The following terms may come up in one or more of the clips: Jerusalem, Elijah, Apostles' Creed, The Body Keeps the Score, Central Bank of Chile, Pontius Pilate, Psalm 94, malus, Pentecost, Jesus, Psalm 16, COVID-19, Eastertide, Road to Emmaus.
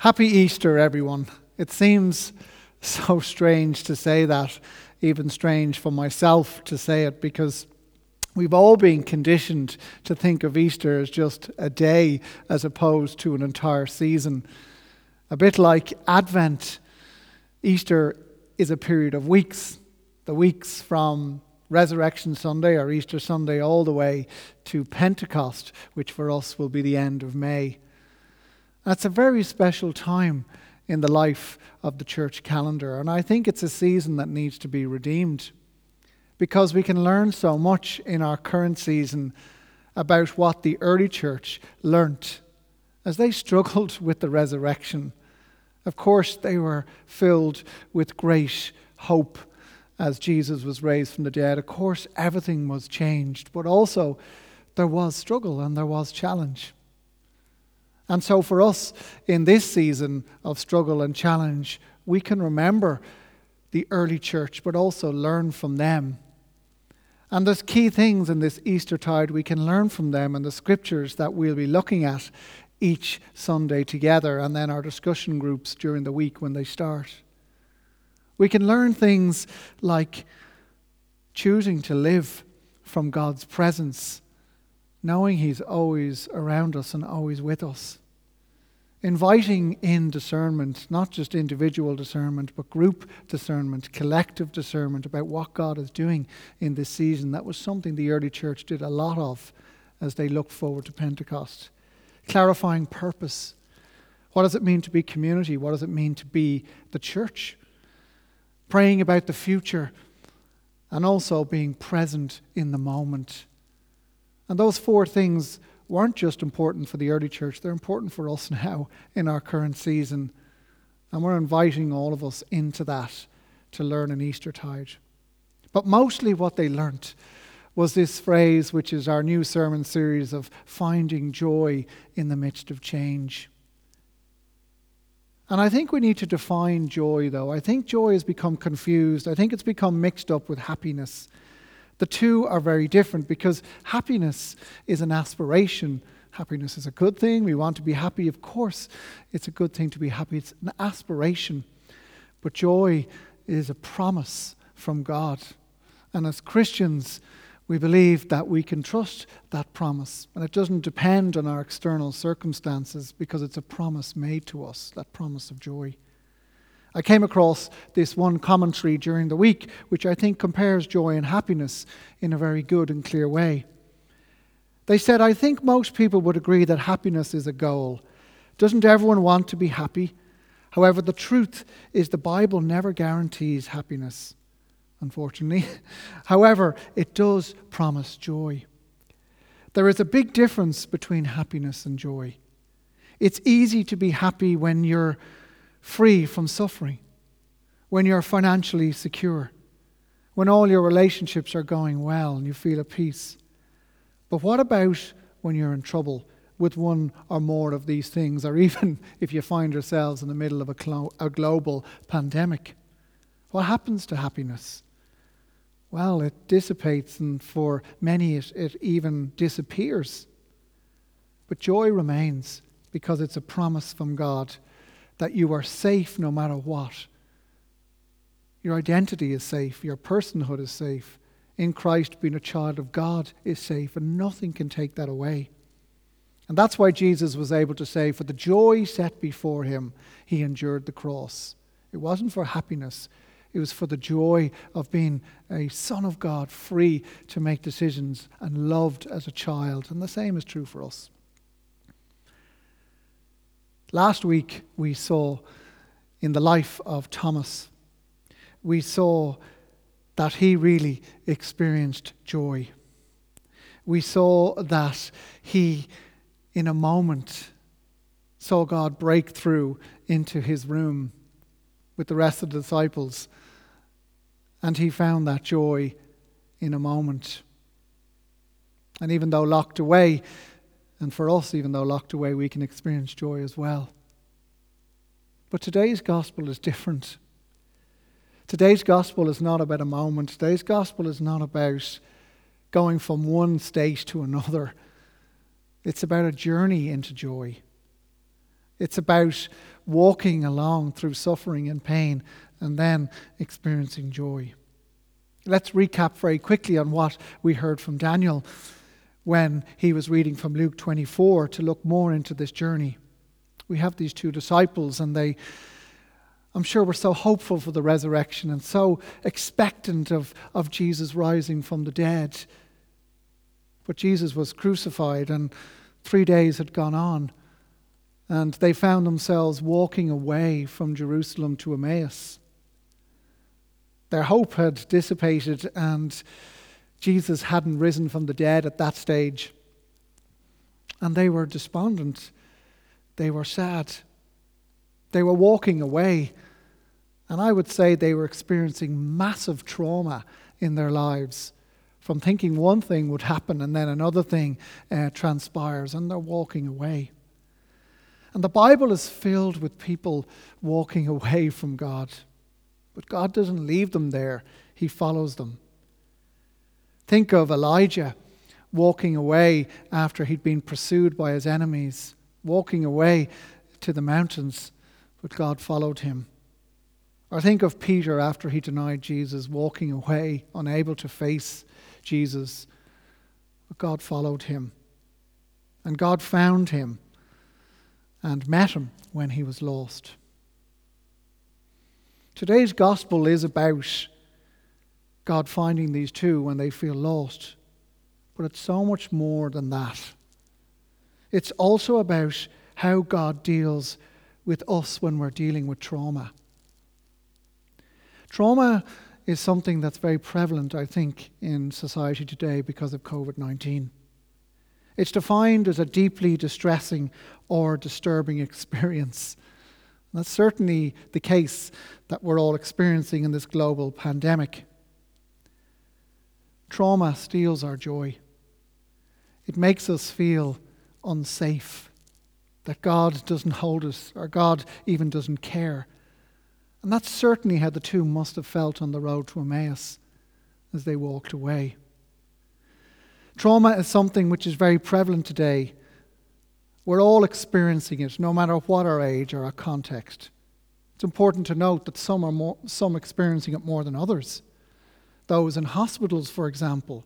Happy Easter, everyone. It seems so strange to say that, even strange for myself to say it, because we've all been conditioned to think of Easter as just a day as opposed to an entire season. A bit like Advent, Easter is a period of weeks. The weeks from Resurrection Sunday or Easter Sunday all the way to Pentecost, which for us will be the end of May. That's a very special time in the life of the church calendar, and I think it's a season that needs to be redeemed, because we can learn so much in our current season about what the early church learnt as they struggled with the resurrection. Of course, they were filled with great hope as Jesus was raised from the dead. Of course, everything was changed, but also there was struggle and there was challenge. And so for us, in this season of struggle and challenge, we can remember the early church, but also learn from them. And there's key things in this Eastertide we can learn from them, and the scriptures that we'll be looking at each Sunday together, and then our discussion groups during the week when they start. We can learn things like choosing to live from God's presence, knowing He's always around us and always with us. Inviting in discernment, not just individual discernment, but group discernment, collective discernment about what God is doing in this season. That was something the early church did a lot of as they looked forward to Pentecost. Clarifying purpose. What does it mean to be community? What does it mean to be the church? Praying about the future and also being present in the moment. And those four things weren't just important for the early church, they're important for us now in our current season. And we're inviting all of us into that to learn in Eastertide. But mostly what they learnt was this phrase, which is our new sermon series, of finding joy in the midst of change. And I think we need to define joy, though. I think joy has become confused. I think it's become mixed up with happiness. The two are very different, because happiness is an aspiration. Happiness is a good thing. We want to be happy, of course. It's a good thing to be happy. It's an aspiration. But joy is a promise from God. And as Christians, we believe that we can trust that promise. And it doesn't depend on our external circumstances, because it's a promise made to us, that promise of joy. I came across this one commentary during the week, which I think compares joy and happiness in a very good and clear way. They said, I think most people would agree that happiness is a goal. Doesn't everyone want to be happy? However, the truth is the Bible never guarantees happiness, unfortunately. However, it does promise joy. There is a big difference between happiness and joy. It's easy to be happy when you're free from suffering, when you're financially secure, when all your relationships are going well and you feel at peace. But what about when you're in trouble with one or more of these things, or even if you find yourselves in the middle of a global pandemic? What happens to happiness? Well, it dissipates, and for many it even disappears. But joy remains, because it's a promise from God that you are safe no matter what. Your identity is safe. Your personhood is safe. In Christ, being a child of God is safe, and nothing can take that away. And that's why Jesus was able to say, for the joy set before him, he endured the cross. It wasn't for happiness. It was for the joy of being a son of God, free to make decisions and loved as a child. And the same is true for us. Last week we saw in the life of Thomas, we saw that he really experienced joy. We saw that he, in a moment, saw God break through into his room with the rest of the disciples, and he found that joy in a moment. And even though locked away, and for us, even though locked away, we can experience joy as well. But today's gospel is different. Today's gospel is not about a moment. Today's gospel is not about going from one state to another. It's about a journey into joy. It's about walking along through suffering and pain and then experiencing joy. Let's recap very quickly on what we heard from Daniel when he was reading from Luke 24 to look more into this journey. We have these two disciples and they, I'm sure, were so hopeful for the resurrection and so expectant of Jesus rising from the dead. But Jesus was crucified and 3 days had gone on and they found themselves walking away from Jerusalem to Emmaus. Their hope had dissipated and Jesus hadn't risen from the dead at that stage. And they were despondent. They were sad. They were walking away. And I would say they were experiencing massive trauma in their lives from thinking one thing would happen and then another thing transpires and they're walking away. And the Bible is filled with people walking away from God. But God doesn't leave them there. He follows them. Think of Elijah walking away after he'd been pursued by his enemies, walking away to the mountains, but God followed him. Or think of Peter after he denied Jesus, walking away, unable to face Jesus, but God followed him. And God found him and met him when he was lost. Today's gospel is about God finding these two when they feel lost. But it's so much more than that. It's also about how God deals with us when we're dealing with trauma. Trauma is something that's very prevalent, I think, in society today because of COVID-19. It's defined as a deeply distressing or disturbing experience. That's certainly the case that we're all experiencing in this global pandemic. Trauma steals our joy. It makes us feel unsafe, that God doesn't hold us, or God even doesn't care. And that's certainly how the two must have felt on the road to Emmaus as they walked away. Trauma is something which is very prevalent today. We're all experiencing it, no matter what our age or our context. It's important to note that some are experiencing it more than others. Those in hospitals, for example,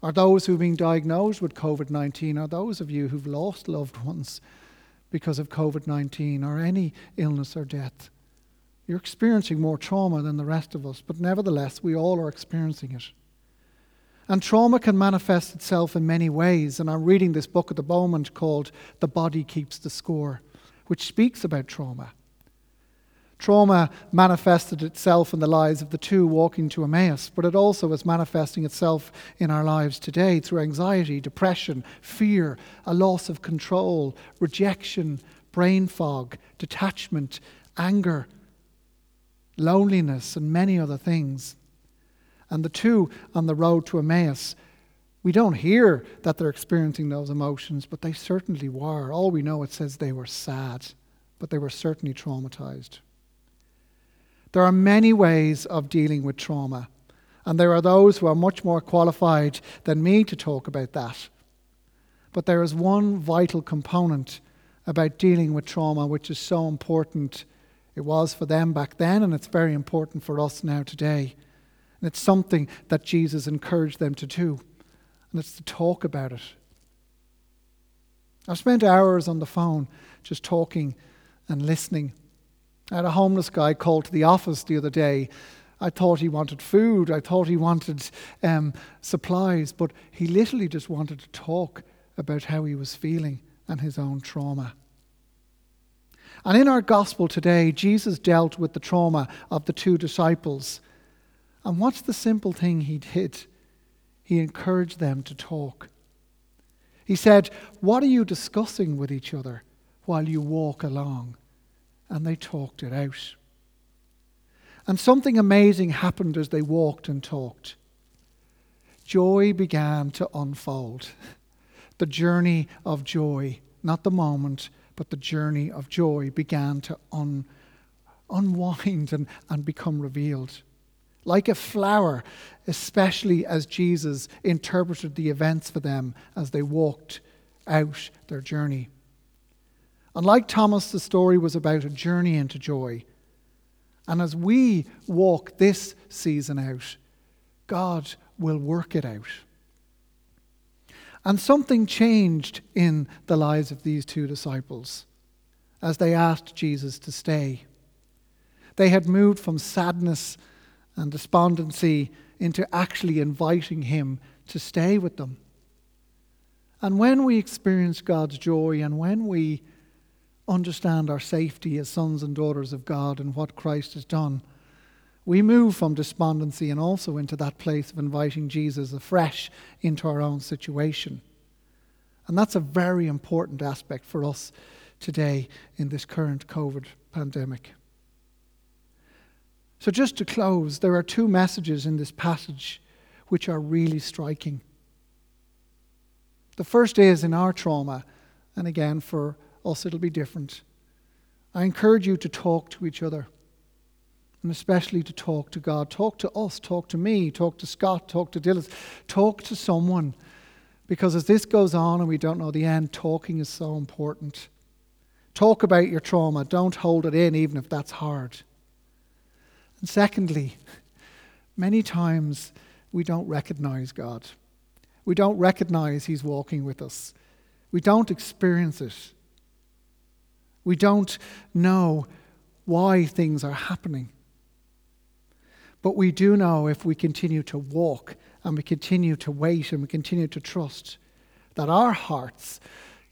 or those who've been diagnosed with COVID-19, or those of you who've lost loved ones because of COVID-19 or any illness or death. You're experiencing more trauma than the rest of us, but nevertheless, we all are experiencing it. And trauma can manifest itself in many ways. And I'm reading this book at the moment called The Body Keeps the Score, which speaks about trauma. Trauma manifested itself in the lives of the two walking to Emmaus, but it also is manifesting itself in our lives today through anxiety, depression, fear, a loss of control, rejection, brain fog, detachment, anger, loneliness, and many other things. And the two on the road to Emmaus, we don't hear that they're experiencing those emotions, but they certainly were. All we know, it says they were sad, but they were certainly traumatized. There are many ways of dealing with trauma, and there are those who are much more qualified than me to talk about that. But there is one vital component about dealing with trauma which is so important. It was for them back then, and it's very important for us now today. And it's something that Jesus encouraged them to do. And it's to talk about it. I've spent hours on the phone just talking and listening. I had a homeless guy called to the office the other day. I thought he wanted food. I thought he wanted supplies. But he literally just wanted to talk about how he was feeling and his own trauma. And in our gospel today, Jesus dealt with the trauma of the two disciples. And what's the simple thing he did? He encouraged them to talk. He said, "What are you discussing with each other while you walk along?" And they talked it out. And something amazing happened as they walked and talked. Joy began to unfold. The journey of joy, not the moment, but the journey of joy began to unwind and become revealed. Like a flower, especially as Jesus interpreted the events for them as they walked out their journey. Unlike Thomas, the story was about a journey into joy. And as we walk this season out, God will work it out. And something changed in the lives of these two disciples as they asked Jesus to stay. They had moved from sadness and despondency into actually inviting him to stay with them. And when we experience God's joy and when we understand our safety as sons and daughters of God and what Christ has done, we move from despondency and also into that place of inviting Jesus afresh into our own situation. And that's a very important aspect for us today in this current COVID pandemic. So just to close, there are two messages in this passage which are really striking. The first is in our trauma, and again for us it'll be different. I encourage you to talk to each other, and especially to talk to God. Talk to us, talk to me, talk to Scott, talk to Dillis, talk to someone. Because as this goes on and we don't know the end, talking is so important. Talk about your trauma. Don't hold it in, even if that's hard. And secondly, many times we don't recognize God. We don't recognize He's walking with us. We don't experience it. We don't know why things are happening. But we do know if we continue to walk and we continue to wait and we continue to trust that our hearts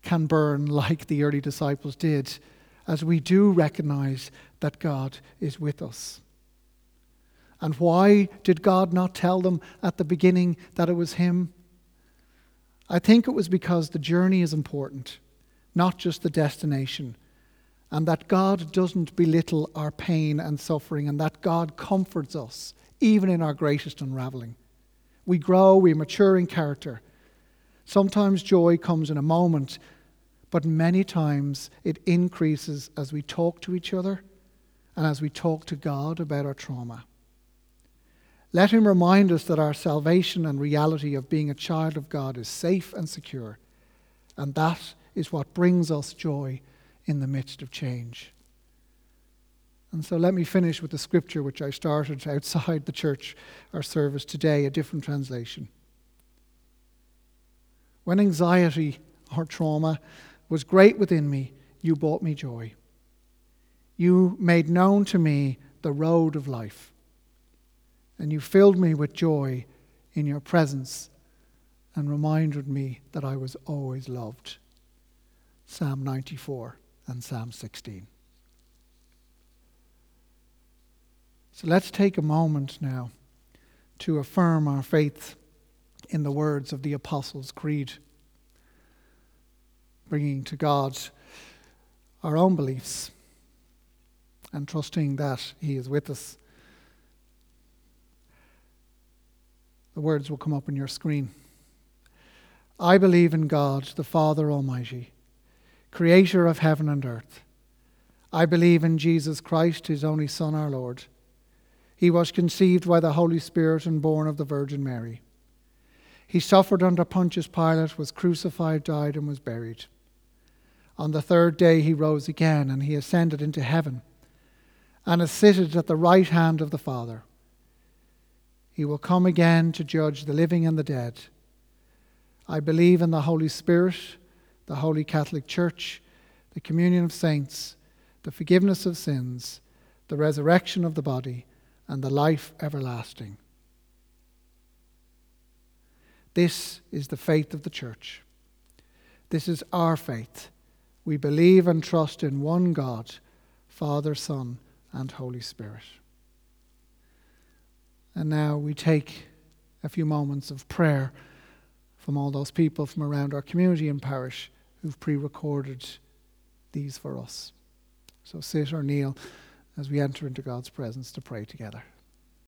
can burn like the early disciples did as we do recognize that God is with us. And why did God not tell them at the beginning that it was Him? I think it was because the journey is important, not just the destination, and that God doesn't belittle our pain and suffering, and that God comforts us, even in our greatest unraveling. We grow, we mature in character. Sometimes joy comes in a moment, but many times it increases as we talk to each other and as we talk to God about our trauma. Let Him remind us that our salvation and reality of being a child of God is safe and secure, and that is what brings us joy in the midst of change. And so let me finish with the scripture which I started outside the church, our service today, a different translation. When anxiety or trauma was great within me, you brought me joy. You made known to me the road of life. And you filled me with joy in your presence and reminded me that I was always loved. Psalm 94 and Psalm 16. So let's take a moment now to affirm our faith in the words of the Apostles' Creed, bringing to God our own beliefs and trusting that He is with us. The words will come up on your screen. I believe in God, the Father Almighty, Creator of heaven and earth. I believe in Jesus Christ, His only Son, our Lord. He was conceived by the Holy Spirit and born of the Virgin Mary. He suffered under Pontius Pilate, was crucified, died, and was buried. On the third day He rose again, and He ascended into heaven, and is seated at the right hand of the Father. He will come again to judge the living and the dead. I believe in the Holy Spirit, the Holy Catholic Church, the communion of saints, the forgiveness of sins, the resurrection of the body, and the life everlasting. This is the faith of the Church. This is our faith. We believe and trust in one God, Father, Son, and Holy Spirit. And now we take a few moments of prayer from all those people from around our community and parish who've pre-recorded these for us. So sit or kneel as we enter into God's presence to pray together.